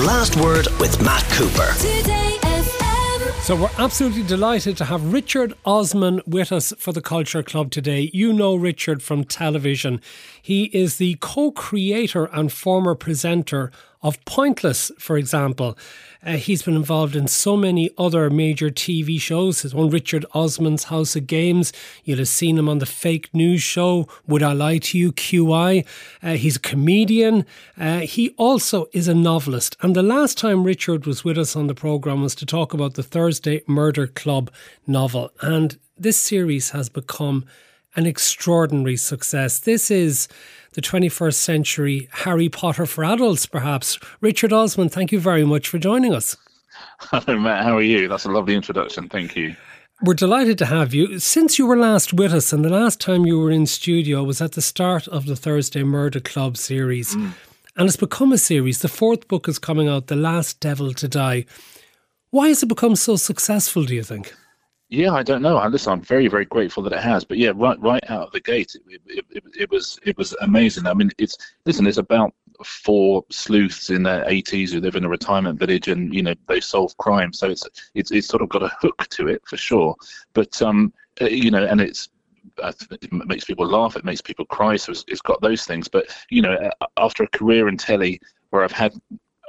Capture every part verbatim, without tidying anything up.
The Last Word with Matt Cooper. Today F M. So we're absolutely delighted to have Richard Osman with us for the Culture Club today. You know Richard from television. He is the co-creator and former presenter of Pointless, for example. Uh, he's been involved in so many other major T V shows. His own Richard Osman's House of Games. You'll have seen him on the fake news show Would I Lie to You, Q I. Uh, he's a comedian. Uh, he also is a novelist. And the last time Richard was with us on the programme was to talk about the Thursday Murder Club novel. And this series has become an extraordinary success. This is the twenty-first century Harry Potter for adults, perhaps. Richard Osman, thank you very much for joining us. Hello, Matt. How are you? That's a lovely introduction. Thank you. We're delighted to have you. Since you were last with us, and the last time you were in studio was at the start of the Thursday Murder Club series. Mm. And it's become a series. The fourth book is coming out, The Last Devil to Die. Why has it become so successful, do you think? Yeah, I don't know. I listen. I'm very, very grateful that it has. But yeah, right, right out of the gate, it, it, it, it was, it was amazing. I mean, it's listen. It's about four sleuths in their eighties who live in a retirement village, and you know they solve crime. So it's, it's, it's sort of got a hook to it for sure. But um, you know, and it's. It makes people laugh. It makes people cry. So it's, it's got those things. But you know, after a career in telly where I've had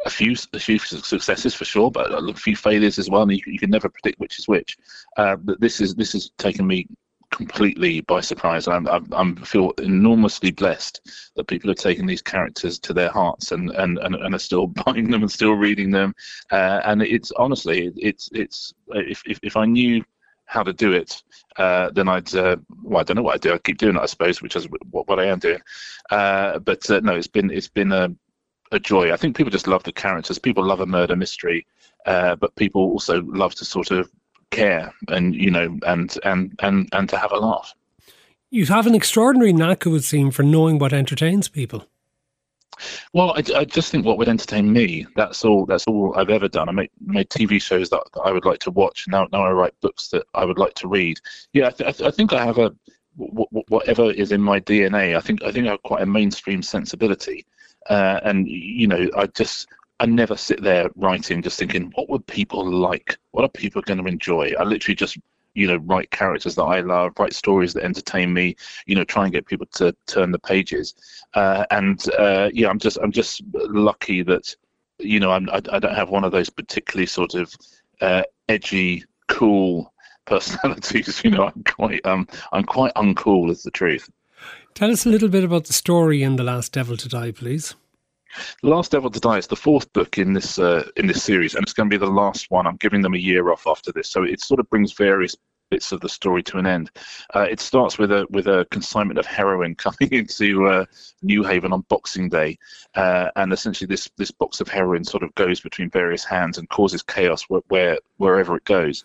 A few, a few successes for sure, but a few failures as well. And you, you can never predict which is which. Uh, but this is this has taken me completely by surprise. I'm, I'm, I'm feel enormously blessed that people are taking these characters to their hearts and and, and, and are still buying them and still reading them. Uh, and it's honestly, it's it's if if, if I knew how to do it, uh, then I'd, uh, well, I don't know what I do. I keep doing it, I suppose, which is what, what I am doing. Uh, but uh, no, it's been it's been a a joy. I think people just love the characters. People love a murder mystery, uh, but people also love to sort of care and, you know, and, and, and, and to have a laugh. You have an extraordinary knack, it would seem, for knowing what entertains people. Well, I, I just think what would entertain me, that's all That's all I've ever done. I made, made T V shows that, that I would like to watch. Now now I write books that I would like to read. Yeah, I, th- I, th- I think I have a, w- w- whatever is in my D N A, I think I think I have quite a mainstream sensibility. Uh, and, you know, I just, I never sit there writing, just thinking, what would people like? What are people going to enjoy? I literally just, you know, write characters that I love, write stories that entertain me, you know, try and get people to turn the pages. Uh, and, uh, yeah, I'm just, I'm just lucky that, you know, I'm, I, I don't have one of those particularly sort of uh, edgy, cool personalities. You know, I'm quite, um, I'm quite uncool is the truth. Tell us a little bit about the story in The Last Devil to Die, please. The Last Devil to Die is the fourth book in this uh, in this series, and it's going to be the last one. I'm giving them a year off after this, so it sort of brings various bits of the story to an end. Uh, it starts with a with a consignment of heroin coming into uh, New Haven on Boxing Day, uh, and essentially this this box of heroin sort of goes between various hands and causes chaos where, where wherever it goes.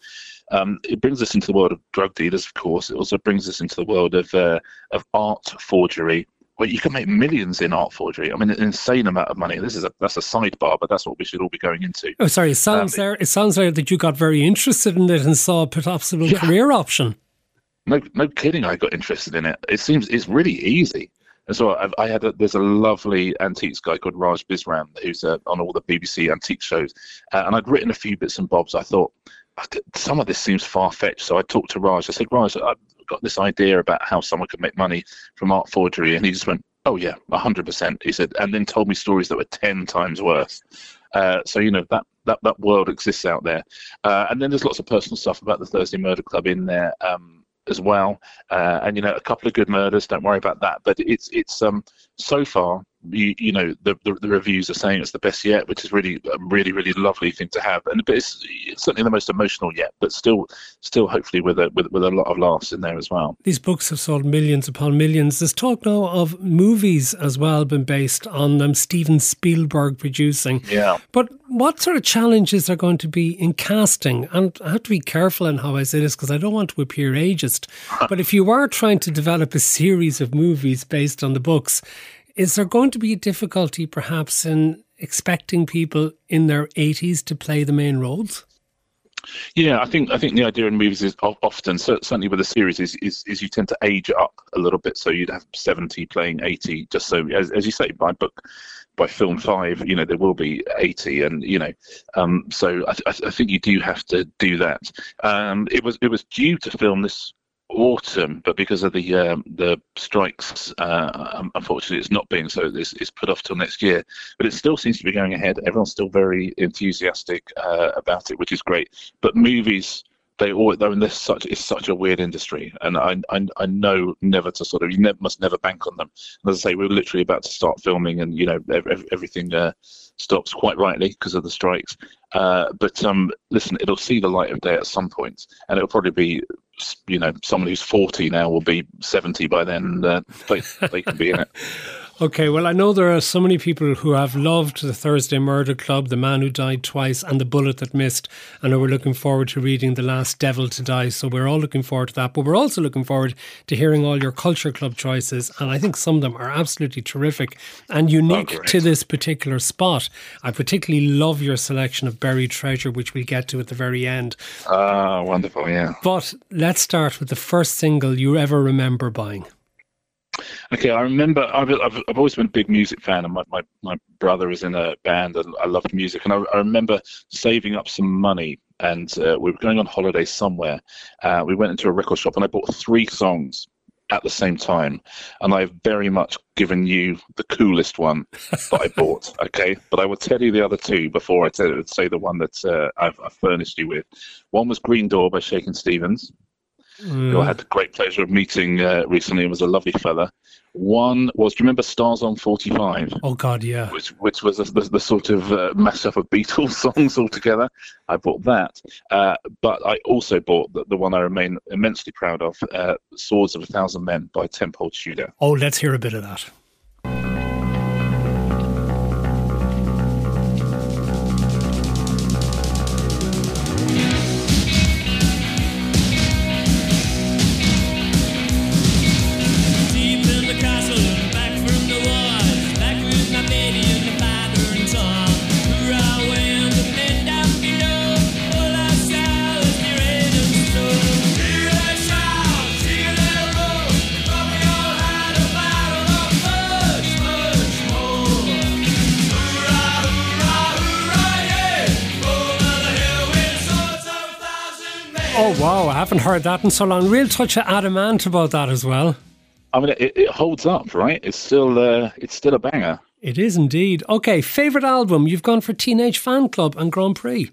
Um, it brings us into the world of drug dealers, of course. It also brings us into the world of uh, of art forgery, where you can make millions in art forgery. I mean, an insane amount of money. This is a that's a sidebar, but that's what we should all be going into. Oh, sorry. It sounds um, there. It sounds there that you got very interested in it and saw a possible yeah. career option. No, no kidding. I got interested in it. It seems it's really easy. And so I, I had a, there's a lovely antiques guy called Raj Bisram who's uh, on all the B B C antique shows, uh, and I'd written a few bits and bobs. I thought, some of this seems far-fetched, so I talked to Raj. I said, Raj, I've got this idea about how someone could make money from art forgery, and he just went, oh yeah, one hundred percent, he said, and then told me stories that were ten times worse. Uh, so, you know, that, that, that world exists out there. Uh, and then there's lots of personal stuff about the Thursday Murder Club in there um, as well. Uh, and, you know, a couple of good murders, don't worry about that. But it's, it's um so far, You, you know, the, the the reviews are saying it's the best yet, which is really, really, really lovely thing to have. And but it's, it's certainly the most emotional yet, but still, still hopefully with a, with, with a lot of laughs in there as well. These books have sold millions upon millions. There's talk now of movies as well been based on them, Steven Spielberg producing. Yeah. But what sort of challenges are going to be in casting? And I have to be careful in how I say this because I don't want to appear ageist. But if you are trying to develop a series of movies based on the books, is there going to be a difficulty, perhaps, in expecting people in their eighties to play the main roles? Yeah, I think I think the idea in movies is often, certainly with a series, is, is, is you tend to age up a little bit. So you'd have seventy playing eighty, just so, as, as you say, my book by film five, you know, there will be eighty, and you know, um, so I, th I think you do have to do that. Um, it was it was due to film this autumn, but because of the um, the strikes, uh, unfortunately, it's not being so. It's, it's put off till next year, but it still seems to be going ahead. Everyone's still very enthusiastic uh, about it, which is great. But movies, they all, I mean, they're such, it's such a weird industry, and I, I I know never to sort of, you never must never bank on them. And as I say, we were literally about to start filming, and you know, every, everything uh, stops, quite rightly, because of the strikes. Uh, but um, listen, it'll see the light of day at some point, and it'll probably be, you know, someone who's forty now will be seventy by then. Uh, they they can be in it. Okay, well, I know there are so many people who have loved The Thursday Murder Club, The Man Who Died Twice, and The Bullet That Missed, and we're looking forward to reading The Last Devil to Die, so we're all looking forward to that, but we're also looking forward to hearing all your Culture Club choices, and I think some of them are absolutely terrific and unique oh, to this particular spot. I particularly love your selection of Buried Treasure, which we'll get to at the very end. Ah, uh, wonderful, yeah. But let's start with the first single you ever remember buying. Okay, I remember I've, I've, I've always been a big music fan, and my, my, my brother is in a band, and I loved music, and I, I remember saving up some money, and uh, we were going on holiday somewhere. Uh, we went into a record shop, and I bought three songs at the same time, and I've very much given you the coolest one that I bought, okay? But I will tell you the other two before I tell, say the one that uh, I've, I've furnished you with. One was Green Door by Shakin' Stevens, Mm. who I had the great pleasure of meeting uh, recently, and was a lovely fella. One was, do you remember Stars on forty-five? Oh, God, yeah. Which, which was a, the, the sort of uh, mash-up of Beatles songs altogether. I bought that. Uh, but I also bought the, the one I remain immensely proud of, uh, Swords of a Thousand Men by Temple Studio. Oh, let's hear a bit of that. Wow, I haven't heard that in so long. Real touch of adamant about that as well. I mean, it, it holds up, right? It's still, uh, it's still a banger. It is indeed. Okay, favourite album? You've gone for Teenage Fan Club and Grand Prix.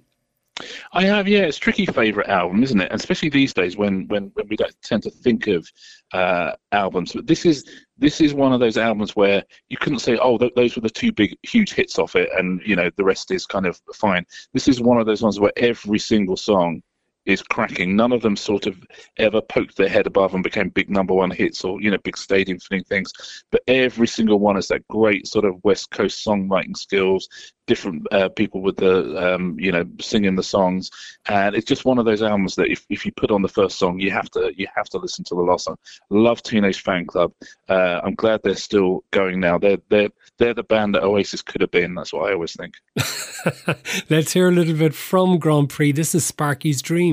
I have, yeah. It's a tricky favourite album, isn't it? Especially these days when, when, when we don't tend to think of uh, albums. But this is this is one of those albums where you couldn't say, oh, th those were the two big, huge hits off it, and you know the rest is kind of fine. This is one of those ones where every single song is cracking. None of them sort of ever poked their head above and became big number one hits or, you know, big stadium filling things. But every single one is that great sort of West Coast songwriting skills, different uh, people with the, um, you know, singing the songs. And it's just one of those albums that if, if you put on the first song, you have to, you have to listen to the last song. Love Teenage Fan Club. Uh, I'm glad they're still going now. They're, they're, they're the band that Oasis could have been. That's what I always think. Let's hear a little bit from Grand Prix. This is Sparky's Dream.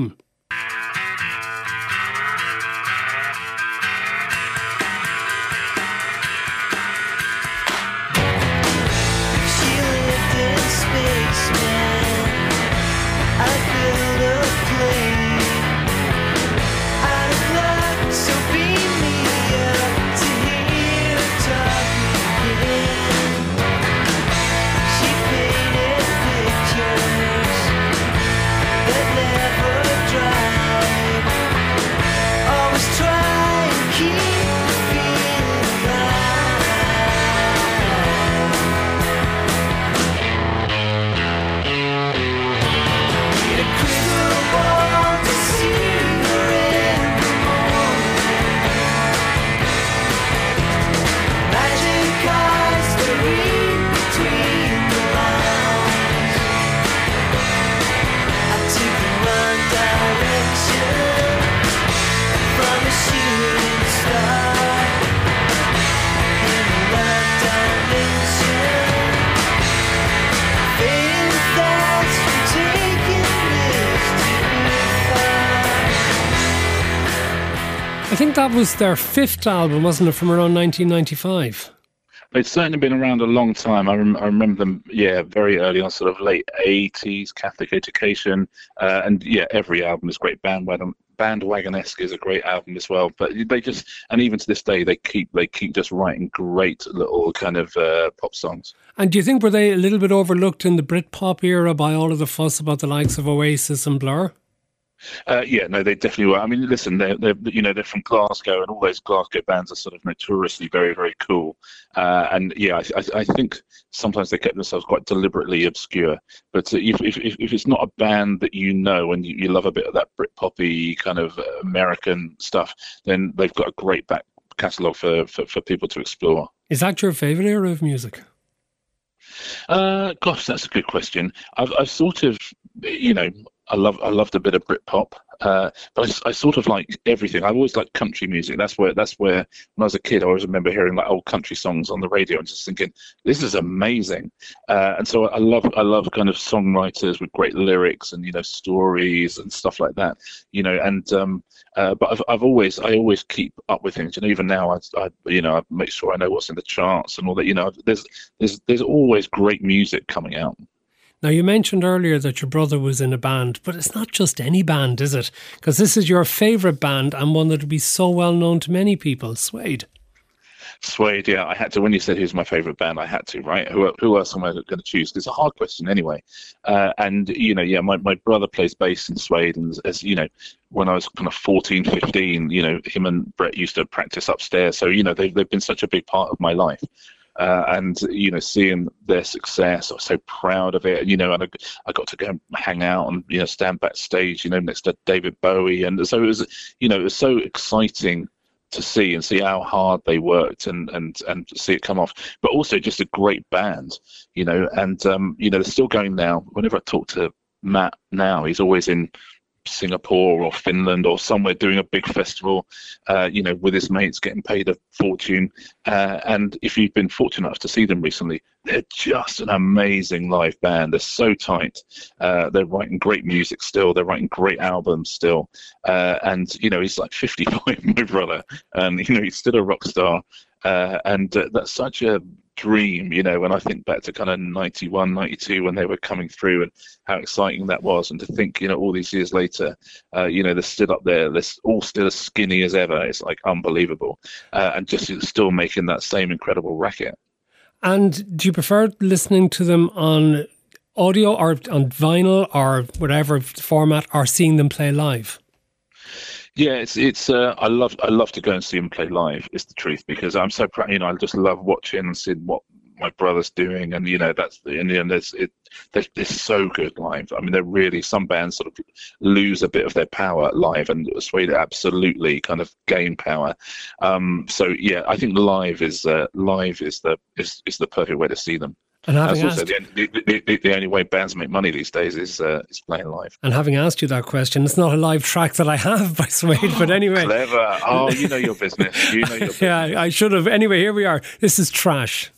I think that was their fifth album, wasn't it, from around nineteen ninety-five? They've certainly been around a long time. I, rem I remember them, yeah, very early on, sort of late eighties, Catholic Education. Uh, and, yeah, every album is great. Bandwagon, Bandwagon-esque is a great album as well. But they just, and even to this day, they keep they keep just writing great little kind of uh, pop songs. And do you think were they a little bit overlooked in the Britpop era by all of the fuss about the likes of Oasis and Blur? Uh, yeah, no, they definitely were. I mean, listen, they're, they're, you know, they're from Glasgow, and all those Glasgow bands are sort of notoriously very, very cool. Uh, and yeah, I, I, I think sometimes they kept themselves quite deliberately obscure. But if, if, if it's not a band that you know and you, you love a bit of that Britpop-y kind of American stuff, then they've got a great back catalogue for, for, for people to explore. Is that your favourite era of music? Uh, gosh, that's a good question. I've, I've sort of, you know... I love I loved a bit of Britpop, uh, but I, I sort of like everything. I always liked country music. That's where that's where when I was a kid, I always remember hearing like old country songs on the radio and just thinking, "This is amazing." Uh, and so I love I love kind of songwriters with great lyrics and you know stories and stuff like that. You know, and um, uh, but I've I've always I always keep up with things. And even now, I, I you know I make sure I know what's in the charts and all that. You know, there's there's there's always great music coming out. Now, you mentioned earlier that your brother was in a band, but it's not just any band, is it? Because this is your favourite band and one that would be so well known to many people, Suede. Suede, yeah. I had to, when you said who's my favourite band, I had to, right? Who, who else am I going to choose? It's a hard question anyway. Uh, and, you know, yeah, my, my brother plays bass in Suede, and as, you know, when I was kind of fourteen, fifteen, you know, him and Brett used to practice upstairs. So, you know, they've, they've been such a big part of my life. Uh, and, you know, seeing their success, I was so proud of it, you know, and I, I got to go and hang out and, you know, stand backstage, you know, next to David Bowie. And so it was, you know, it was so exciting to see and see how hard they worked and, and, and see it come off. But also just a great band, you know, and, um, you know, they're still going now. Whenever I talk to Matt now, he's always in Singapore or Finland or somewhere doing a big festival, uh, you know, with his mates, getting paid a fortune. Uh, and if you've been fortunate enough to see them recently, they're just an amazing live band. They're so tight. Uh, they're writing great music still. They're writing great albums still. Uh, and, you know, he's like fifty-five, my brother. And, you know, he's still a rock star. Uh, and uh, that's such a dream, you know, when I think back to kind of ninety-one, ninety-two, when they were coming through and how exciting that was. And to think, you know, all these years later, uh, you know, they're still up there, they're all still as skinny as ever. It's like unbelievable. Uh, and just still making that same incredible racket. And do you prefer listening to them on audio or on vinyl or whatever format, or seeing them play live? Yeah, it's it's. Uh, I love I love to go and see them play live. It's the truth, because I'm so proud. You know, I just love watching and seeing what my brother's doing, and you know that's the, and, and there's it. They're, they're so good live. I mean, they're really, some bands sort of lose a bit of their power live, and Suede absolutely kind of gain power. Um, so yeah, I think live is uh, live is the is is the perfect way to see them. And having asked, the, the, the, the only way bands make money these days is uh, is playing live. And having asked you that question, it's not a live track that I have by Suede, oh, but anyway. Clever. Oh, you know your business. You know your business. Yeah, I should have. Anyway, here we are. This is Trash.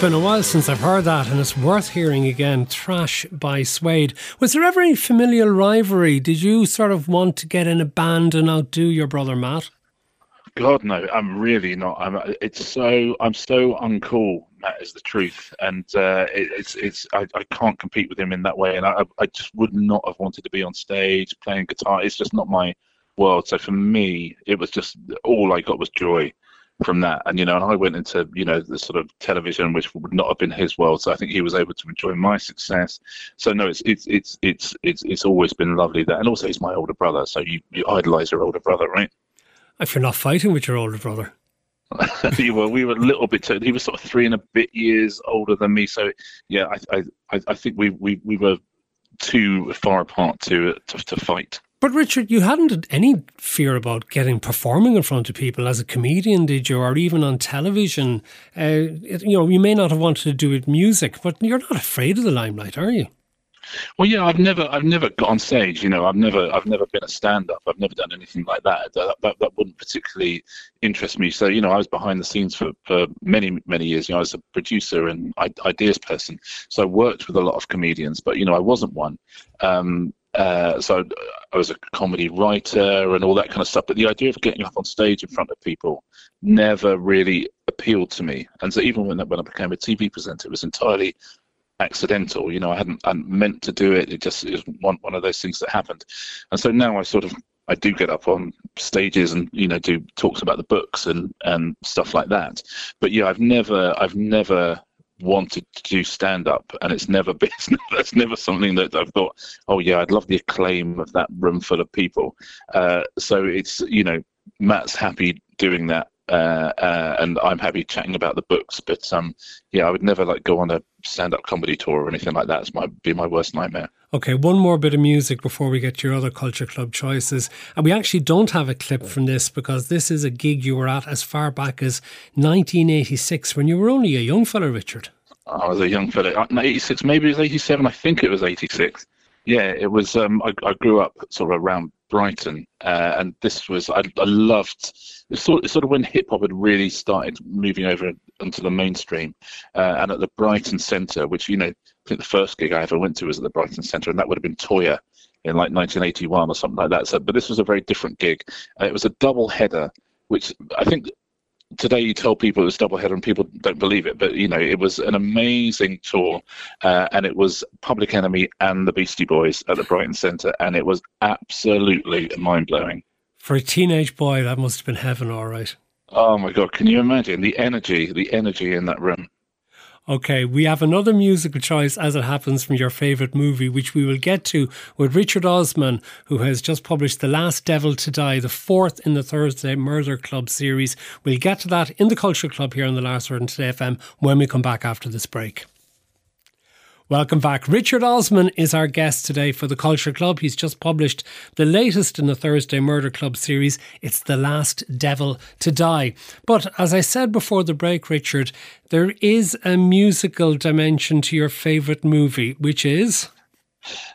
It's been a while since I've heard that, and it's worth hearing again. Trash by Suede. Was there ever any familial rivalry? Did you sort of want to get in a band and outdo your brother Matt? God no, I'm really not. I'm. It's so. I'm so uncool. That is the truth, and uh, it, it's. It's. I, I can't compete with him in that way, and I. I just would not have wanted to be on stage playing guitar. It's just not my world. So for me, it was just all I got was joy from that, and you know, and I went into you know the sort of television, which would not have been his world. So I think he was able to enjoy my success. So no, it's it's it's it's it's it's always been lovely that, and also he's my older brother. So you you idolize your older brother, right? If you're not fighting with your older brother. Well, we were a little bit, he was sort of three and a bit years older than me. So yeah, I I, I think we, we, we were too far apart to, to to fight. But Richard, you hadn't had any fear about getting performing in front of people as a comedian, did you? Or even on television? Uh, it, you know, you may not have wanted to do it music, but you're not afraid of the limelight, are you? Well, yeah, I've never, I've never got on stage. You know, I've never, I've never been a stand-up. I've never done anything like that. That, that, that wouldn't particularly interest me. So, you know, I was behind the scenes for, for many, many years. You know, I was a producer and ideas person. So I worked with a lot of comedians, but you know, I wasn't one. Um, uh, so I was a comedy writer and all that kind of stuff. But the idea of getting up on stage in front of people never really appealed to me. And so even when when I became a T V presenter, it was entirely accidental. You know, I hadn't, hadn't meant to do it. It just is one, one of those things that happened. And so now I sort of, I do get up on stages and, you know, do talks about the books and, and stuff like that. But yeah, I've never, I've never wanted to do stand up, and it's never been, that's never something that I've thought, oh yeah, I'd love the acclaim of that room full of people. Uh, so it's, you know, Matt's happy doing that. Uh, uh, and I'm happy chatting about the books, but um, yeah, I would never like go on a stand-up comedy tour or anything like that. It might be my worst nightmare. Okay, one more bit of music before we get to your other Culture Club choices, and we actually don't have a clip from this because this is a gig you were at as far back as nineteen eighty-six when you were only a young fella, Richard. I was a young fella. eighty-six, maybe it was eighty-seven. I think it was eighty-six. Yeah, it was. Um, I, I grew up sort of around Brighton, uh, and this was I, I loved it's sort, it's sort of when hip hop had really started moving over into the mainstream, uh, and at the Brighton Centre, which you know I think the first gig I ever went to was at the Brighton Centre, and that would have been Toya in like nineteen eighty-one or something like that. So, but this was a very different gig. Uh, it was a double header, which I think today you tell people it was double header and people don't believe it, but you know it was an amazing tour, uh, and it was Public Enemy and the Beastie Boys at the Brighton Centre, and it was absolutely mind-blowing. For a teenage boy, that must have been heaven, all right. Oh my God, can you imagine the energy, the energy in that room? Okay, we have another musical choice, as it happens, from your favourite movie, which we will get to with Richard Osman, who has just published The Last Devil to Die, the fourth in the Thursday Murder Club series. We'll get to that in the Culture Club here on The Last Word on Today F M when we come back after this break. Welcome back. Richard Osman is our guest today for the Culture Club. He's just published the latest in the Thursday Murder Club series. It's The Last Devil to Die. But as I said before the break, Richard, there is a musical dimension to your favourite movie, which is...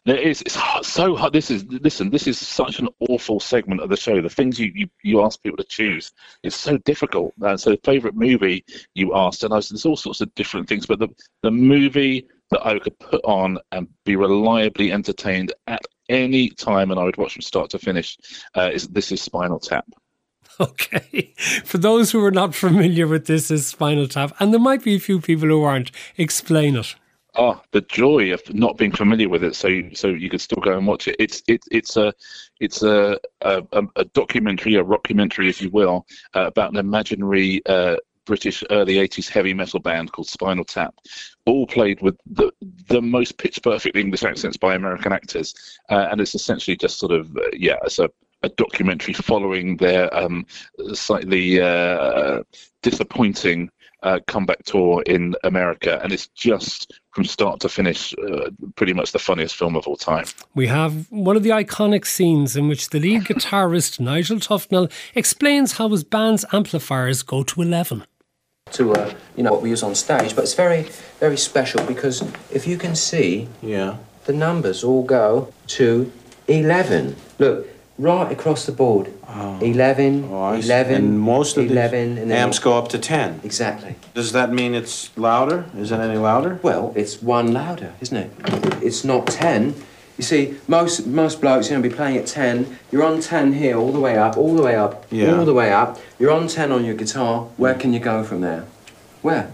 There is, it's so hard. This is listen. This is such an awful segment of the show. The things you, you, you ask people to choose, it's so difficult. Uh, so, favourite movie you asked, and I was, there's all sorts of different things. But the the movie that I could put on and be reliably entertained at any time, and I would watch from start to finish, uh, is This Is Spinal Tap. Okay. For those who are not familiar with This Is Spinal Tap, and there might be a few people who aren't, explain it. Oh, the joy of not being familiar with it, so you, so you could still go and watch it. It's it, it's a it's a, a a documentary, a rockumentary, if you will, uh, about an imaginary uh, British early eighties heavy metal band called Spinal Tap, all played with the the most pitch perfect English accents by American actors, uh, and it's essentially just sort of uh, yeah, it's a. a documentary following their um, slightly uh, disappointing uh, comeback tour in America. And it's just, from start to finish, uh, pretty much the funniest film of all time. We have one of the iconic scenes in which the lead guitarist, Nigel Tufnell, explains how his band's amplifiers go to eleven. To, uh, you know, what we use on stage, but it's very, very special because if you can see, yeah, the numbers all go to eleven. Look. Right across the board. Oh. eleven, oh, eleven, and most of eleven, and amps go up to ten. Exactly. Does that mean it's louder? Is it any louder? Well, it's one louder, isn't it? It's not ten, You see, most most blokes, you know, be playing at ten. You're on ten here, all the way up, all the way up, yeah. all the way up. You're on ten on your guitar. Where can you go from there? Where?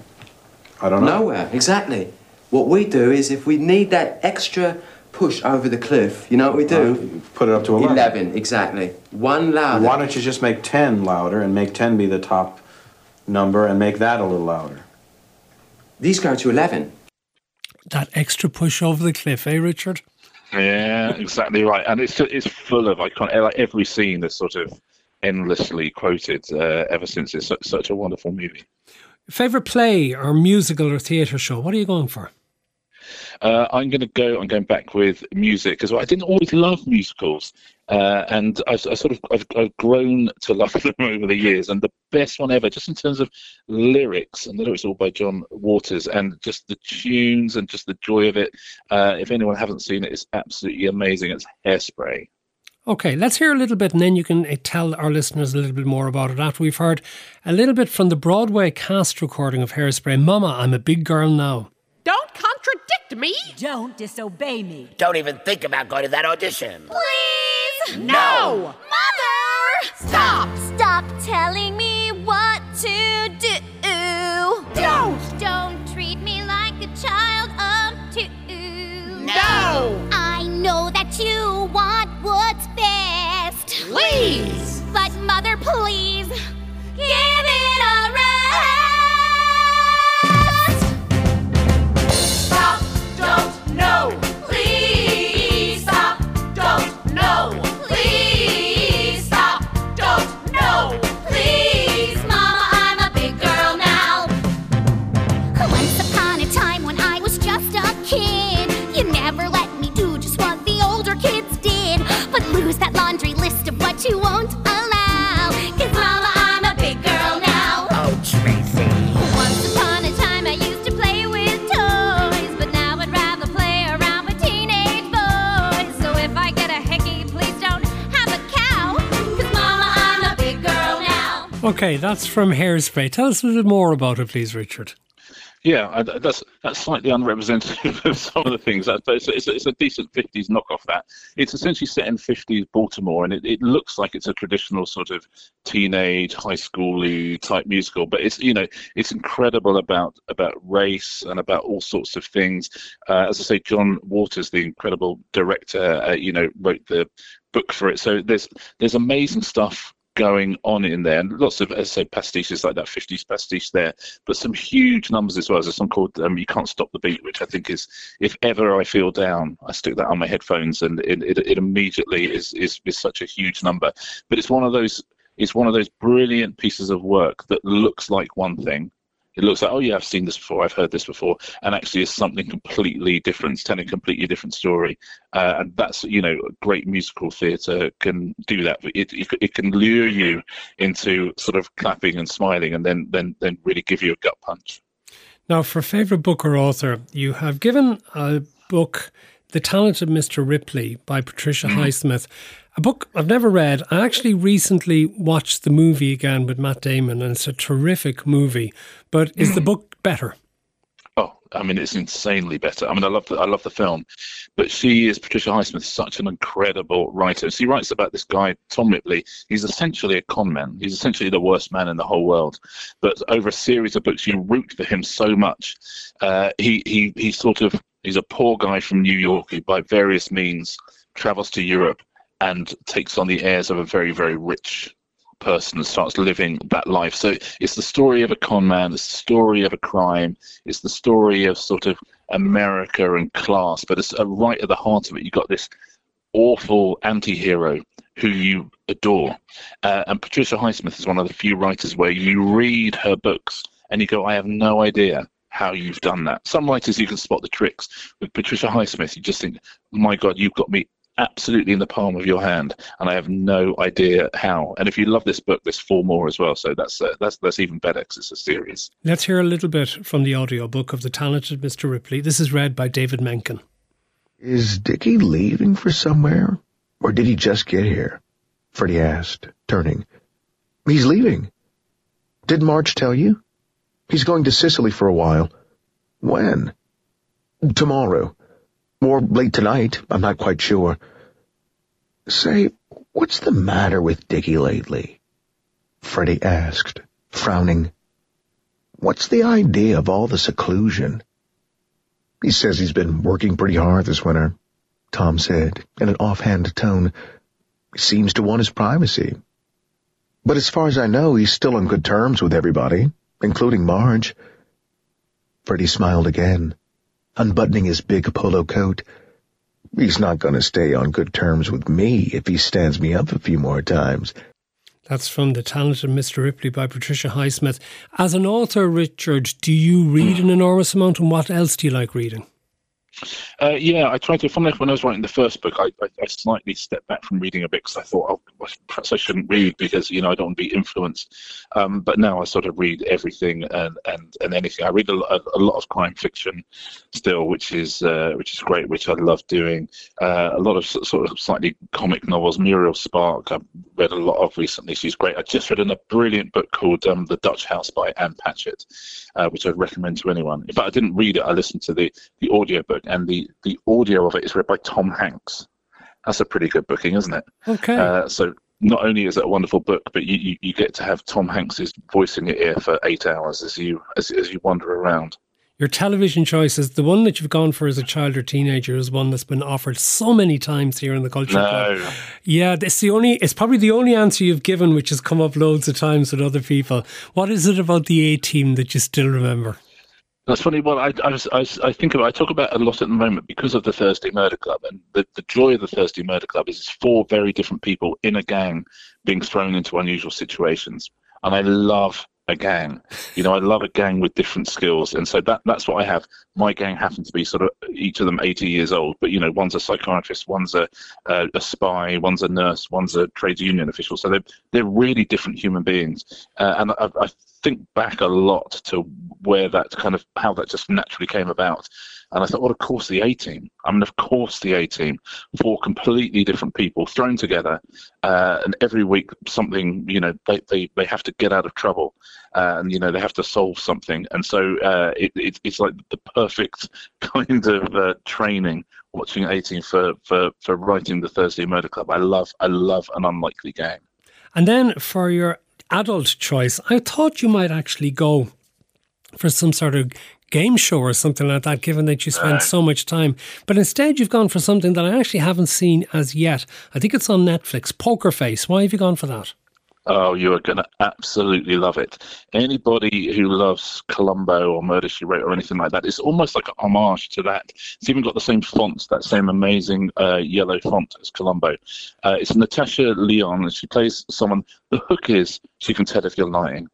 I don't know. Nowhere, exactly. What we do is, if we need that extra push over the cliff, you know what we do? Right. Put it up to eleven. eleven, exactly. One louder. Why don't you just make ten louder and make ten be the top number and make that a little louder? These go to eleven. That extra push over the cliff, eh, Richard? Yeah, exactly right. And it's it's full of, like, every scene that's sort of endlessly quoted uh, ever since. It's such a wonderful movie. Favorite play or musical or theatre show? What are you going for? Uh, I'm going to go. I'm going back with music because well, I didn't always love musicals, uh, and I, I sort of I've, I've grown to love them over the years. And the best one ever, just in terms of lyrics, and the lyrics all by John Waters, and just the tunes and just the joy of it. Uh, if anyone hasn't seen it, it's absolutely amazing. It's Hairspray. Okay, let's hear a little bit, and then you can uh, tell our listeners a little bit more about it after we've heard a little bit from the Broadway cast recording of Hairspray. Mama, I'm a big girl now. Don't contradict me. Don't disobey me. Don't even think about going to that audition. Please. No. Mother. Stop. Stop telling me what to do. Don't. Don't treat me like a child of two. No. I know that you want what's best. Please. But mother, please, give it a rest. Don't, no, please stop. Don't, no, please stop. Don't, no, please. Mama, I'm a big girl now. Once upon a time when I was just a kid, you never let me do just what the older kids did. But lose that laundry list of what you won't allow. 'Cause Mama, I'm a big girl now. Oh, Tracy. Once upon a time I used to play with Okay, that's from Hairspray. Tell us a little more about it, please, Richard. Yeah, I, that's that's slightly unrepresentative of some of the things. But it's, it's, it's a decent fifties knockoff, that. It's essentially set in fifties Baltimore, and it, it looks like it's a traditional sort of teenage, high school-y type musical. But it's, you know, it's incredible about about race and about all sorts of things. Uh, as I say, John Waters, the incredible director, uh, you know, wrote the book for it. So there's there's amazing stuff going on in there, and lots of, as I say, pastiches like that fifties pastiche there, but some huge numbers as well. There's a song called um, You Can't Stop the Beat, which I think is, if ever I feel down, I stick that on my headphones, and it, it, it immediately is, is is such a huge number. But it's one of those it's one of those brilliant pieces of work that looks like one thing. It looks like, oh yeah, I've seen this before, I've heard this before, and actually it's something completely different. It's telling a completely different story, uh, and that's, you know, great musical theatre can do that. It, it it can lure you into sort of clapping and smiling, and then then then really give you a gut punch. Now, for favourite book or author, you have given a book, The Talented Mister Ripley by Patricia Highsmith. A book I've never read. I actually recently watched the movie again with Matt Damon, and it's a terrific movie. But is the book better? Oh, I mean, it's insanely better. I mean, I love the, I love the film. But she is, Patricia Highsmith, such an incredible writer. She writes about this guy, Tom Ripley. He's essentially a con man. He's essentially the worst man in the whole world. But over a series of books, you root for him so much. Uh, he, he, he sort of, he's a poor guy from New York who, by various means, travels to Europe and takes on the airs of a very, very rich person and starts living that life. So it's the story of a con man, it's the story of a crime, it's the story of sort of America and class, but it's uh, right at the heart of it. You've got this awful anti-hero who you adore. Uh, and Patricia Highsmith is one of the few writers where you read her books and you go, I have no idea how you've done that. Some writers, you can spot the tricks. With Patricia Highsmith, you just think, my God, you've got me absolutely in the palm of your hand, and I have no idea how. And if you love this book, there's four more as well, so that's uh, that's that's even better because it's a series. Let's hear a little bit from the audiobook of The Talented Mister Ripley. This is read by David Menken. Is Dickie leaving for somewhere, or did he just get here? Freddie asked, turning. He's leaving. Did Marge tell you? He's going to Sicily for a while. When? Tomorrow. Or late tonight, I'm not quite sure. Say, what's the matter with Dickie lately? Freddie asked, frowning. What's the idea of all the seclusion? He says he's been working pretty hard this winter, Tom said, in an offhand tone. He seems to want his privacy. But as far as I know, he's still on good terms with everybody, including Marge. Freddie smiled again, unbuttoning his big polo coat. He's not going to stay on good terms with me if he stands me up a few more times. That's from The Talented Mister Ripley by Patricia Highsmith. As an author, Richard, do you read an enormous amount, and what else do you like reading? Uh, yeah, I tried to, funnily enough, when I was writing the first book, I, I, I slightly stepped back from reading a bit because I thought, oh, perhaps I shouldn't read because, you know, I don't want to be influenced. Um, but now I sort of read everything and, and, and anything. I read a, a lot of crime fiction still, which is uh, which is great, which I love doing. Uh, a lot of sort of slightly comic novels. Muriel Spark, I've read a lot of recently. She's great. I just read in a brilliant book called um, The Dutch House by Anne Patchett, uh, which I'd recommend to anyone. But I didn't read it. I listened to the, the audio book. And the, the audio of it is read by Tom Hanks. That's a pretty good booking, isn't it? Okay. Uh, so not only is it a wonderful book, but you, you, you get to have Tom Hanks's voice in your ear for eight hours as you as, as you wander around. Your television choices, the one that you've gone for as a child or teenager, is one that's been offered so many times here in the Culture Club. No. Yeah, it's the only. It's probably the only answer you've given, which has come up loads of times with other people. What is it about the A-Team that you still remember? That's funny. Well, I, I, was, I, was, I think about, I talk about it a lot at the moment because of the Thursday Murder Club, and the, the joy of the Thursday Murder Club is it's four very different people in a gang being thrown into unusual situations, and I love a gang. You know, I love a gang with different skills, and so that that's what I have. My gang happened to be sort of each of them eighty years old, but you know, one's a psychiatrist, one's a uh, a spy, one's a nurse, one's a trade union official. So they're they're really different human beings, uh, and I, I think back a lot to where that kind of how that just naturally came about. And I thought, well, of course the A-Team. I mean, of course the A-Team. Four completely different people thrown together, uh, and every week something, you know, they, they, they have to get out of trouble, uh, and, you know, they have to solve something. And so uh, it, it, it's like the perfect kind of uh, training, watching A-Team for, for, for writing the Thursday Murder Club. I love, I love an unlikely game. And then for your adult choice, I thought you might actually go for some sort of game show or something like that, given that you spend so much time. But instead you've gone for something that I actually haven't seen as yet. I think it's on Netflix, Poker Face. Why have you gone for that? Oh, you are going to absolutely love it. Anybody who loves Columbo or Murder, She Wrote or anything like that, it's almost like an homage to that. It's even got the same font, that same amazing uh, yellow font as Columbo. Uh, it's Natasha Lyonne, and she plays someone. The hook is she can tell if you're lying.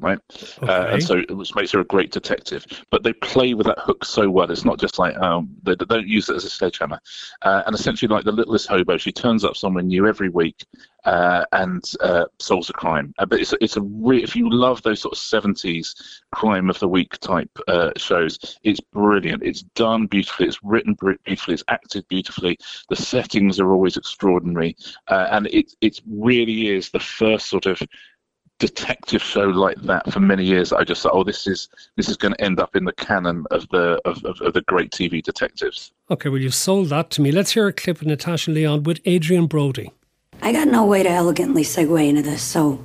Right, okay. uh, and so which makes her a great detective. But they play with that hook so well. It's not just like um, they, they don't use it as a sledgehammer. Uh, and essentially, like the littlest hobo, she turns up somewhere new every week uh, and uh, solves a crime. Uh, but it's it's a re- if you love those sort of seventies crime of the week type uh, shows, it's brilliant. It's done beautifully. It's written beautifully. It's acted beautifully. The settings are always extraordinary, uh, and it it really is the first sort of detective show like that for many years. I just thought, oh, this is this is going to end up in the canon of the of, of, of the great T V detectives. Okay, well, you've sold that to me. Let's hear a clip of Natasha Lyonne with Adrian Brody. I got no way to elegantly segue into this, so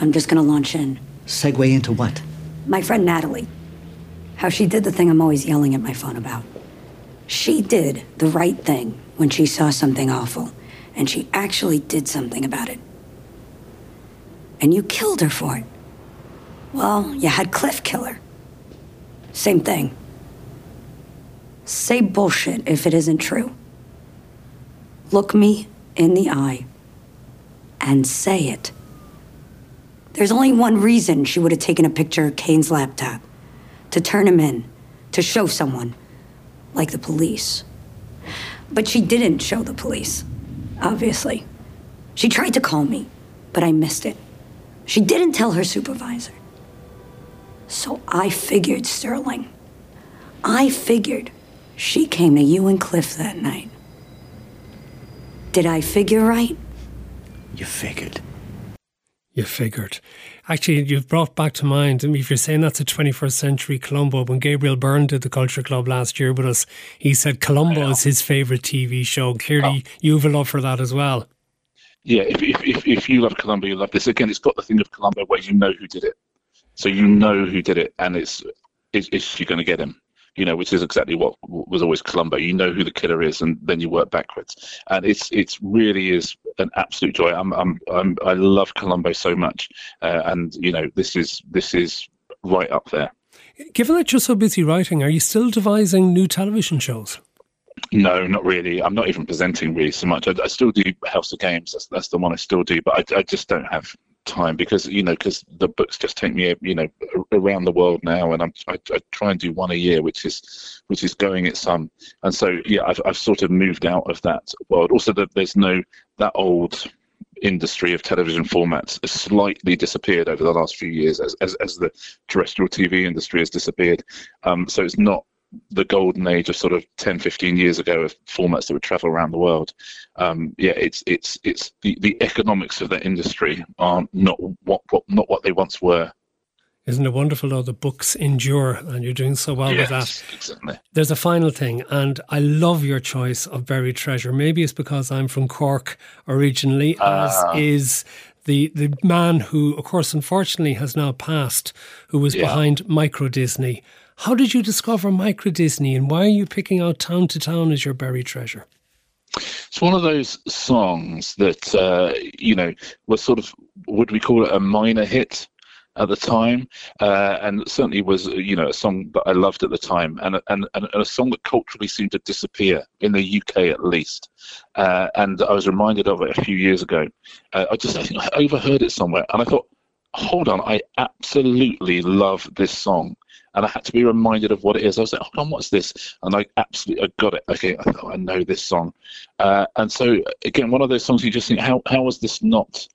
I'm just going to launch in. Segue into what? My friend Natalie. How she did the thing I'm always yelling at my phone about. She did the right thing when she saw something awful, and she actually did something about it. And you killed her for it. Well, you had Cliff kill her. Same thing. Say bullshit if it isn't true. Look me in the eye and say it. There's only one reason she would have taken a picture of Kane's laptop. To turn him in, to show someone, like the police. But she didn't show the police, obviously. She tried to call me, but I missed it. She didn't tell her supervisor. So I figured, Sterling. I figured she came to you and Cliff that night. Did I figure right? You figured. you figured. Actually, you've brought back to mind, I mean, if you're saying that's a twenty-first century Columbo, when Gabriel Byrne did the Culture Club last year with us, he said Columbo is his favourite T V show. Clearly, oh. you have a love for that as well. Yeah, if, if, if, if you love Columbo, you love this. Again, it's got the thing of Columbo where you know who did it. So you know who did it, and it's, it's, it's you're going to get him. You know, which is exactly what was always Columbo. You know who the killer is, and then you work backwards. And it's it's really is an absolute joy. I'm I'm, I'm I love Columbo so much, uh, and you know this is this is right up there. Given that you're so busy writing, are you still devising new television shows? No, not really. I'm not even presenting really so much. I, I still do House of Games. That's that's the one I still do, but I, I just don't have time, because you know because the books just take me you know around the world now, and I'm, I, I try and do one a year, which is which is going at some. And so yeah, I've, I've sort of moved out of that world. Also, that there's no that old industry of television formats has slightly disappeared over the last few years, as as, as the terrestrial T V industry has disappeared. Um, so it's not the golden age of sort of ten, fifteen years ago of formats that would travel around the world. Um, yeah, it's it's it's the, the economics of that industry are not what, what not what they once were. Isn't it wonderful though, the books endure, and you're doing so well yes, with that. Exactly. There's a final thing, and I love your choice of buried treasure. Maybe it's because I'm from Cork originally, uh, as is the the man who, of course, unfortunately has now passed, who was yeah. behind Microdisney. How did you discover Microdisney, and why are you picking out Town to Town as your buried treasure? It's one of those songs that, uh, you know, was sort of, would we call it a minor hit at the time? Uh, and certainly was, you know, a song that I loved at the time, and, and, and a song that culturally seemed to disappear, in the U K at least. Uh, and I was reminded of it a few years ago. Uh, I just I think I overheard it somewhere, and I thought, hold on, I absolutely love this song. And I had to be reminded of what it is. I was like, hold on, what's this? And I absolutely I got it. Okay, I thought, I know this song. Uh, and so, again, one of those songs you just think, how how is this not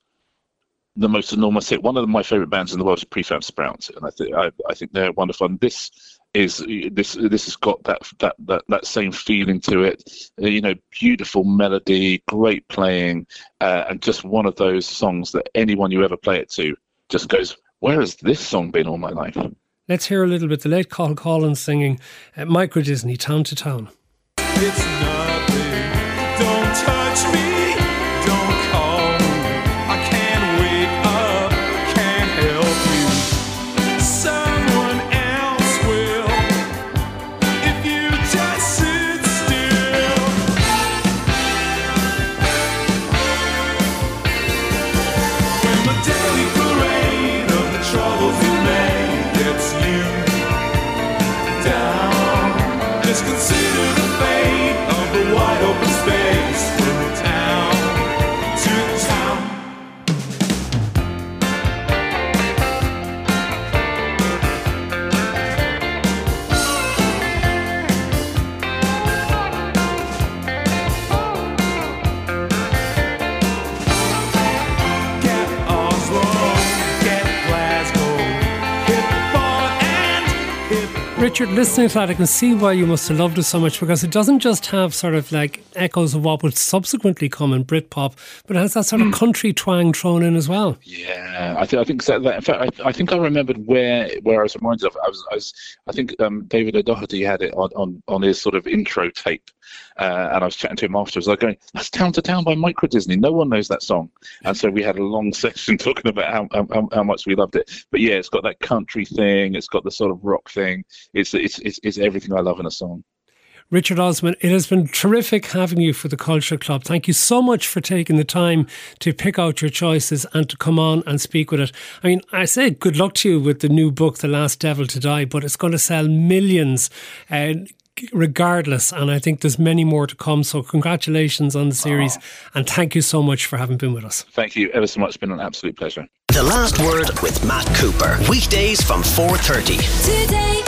the most enormous hit? One of my favourite bands in the world is Prefab Sprouts, and I, th- I, I think they're wonderful. And this is this this has got that, that, that, that same feeling to it. You know, beautiful melody, great playing, uh, and just one of those songs that anyone you ever play it to just goes, where has this song been all my life? Let's hear a little bit. The late Carl Collins singing at Microdisney, Town to Town. It's nothing. Don't touch me. Richard, listening to that, I can see why you must have loved it so much, because it doesn't just have sort of like echoes of what would subsequently come in Britpop, but it has that sort of country twang thrown in as well. Yeah, I, th- I think so. That, in fact, I, I think I remembered where where I was reminded of. I was, I, was, I think um, David O'Doherty had it on, on, on his sort of intro tape, uh, and I was chatting to him afterwards. I was going, "That's Town to Town by Microdisney. No one knows that song," and so we had a long session talking about how, how how much we loved it. But yeah, it's got that country thing. It's got the sort of rock thing. It's, it's it's it's everything I love in a song. Richard Osman, it has been terrific having you for the Culture Club. Thank you so much for taking the time to pick out your choices and to come on and speak with it. I mean, I say good luck to you with the new book, The Last Devil to Die, but it's going to sell millions uh, regardless. And I think there's many more to come. So congratulations on the series. Aww. And thank you so much for having been with us. Thank you ever so much. It's been an absolute pleasure. The Last Word with Matt Cooper. Weekdays from four thirty. Today.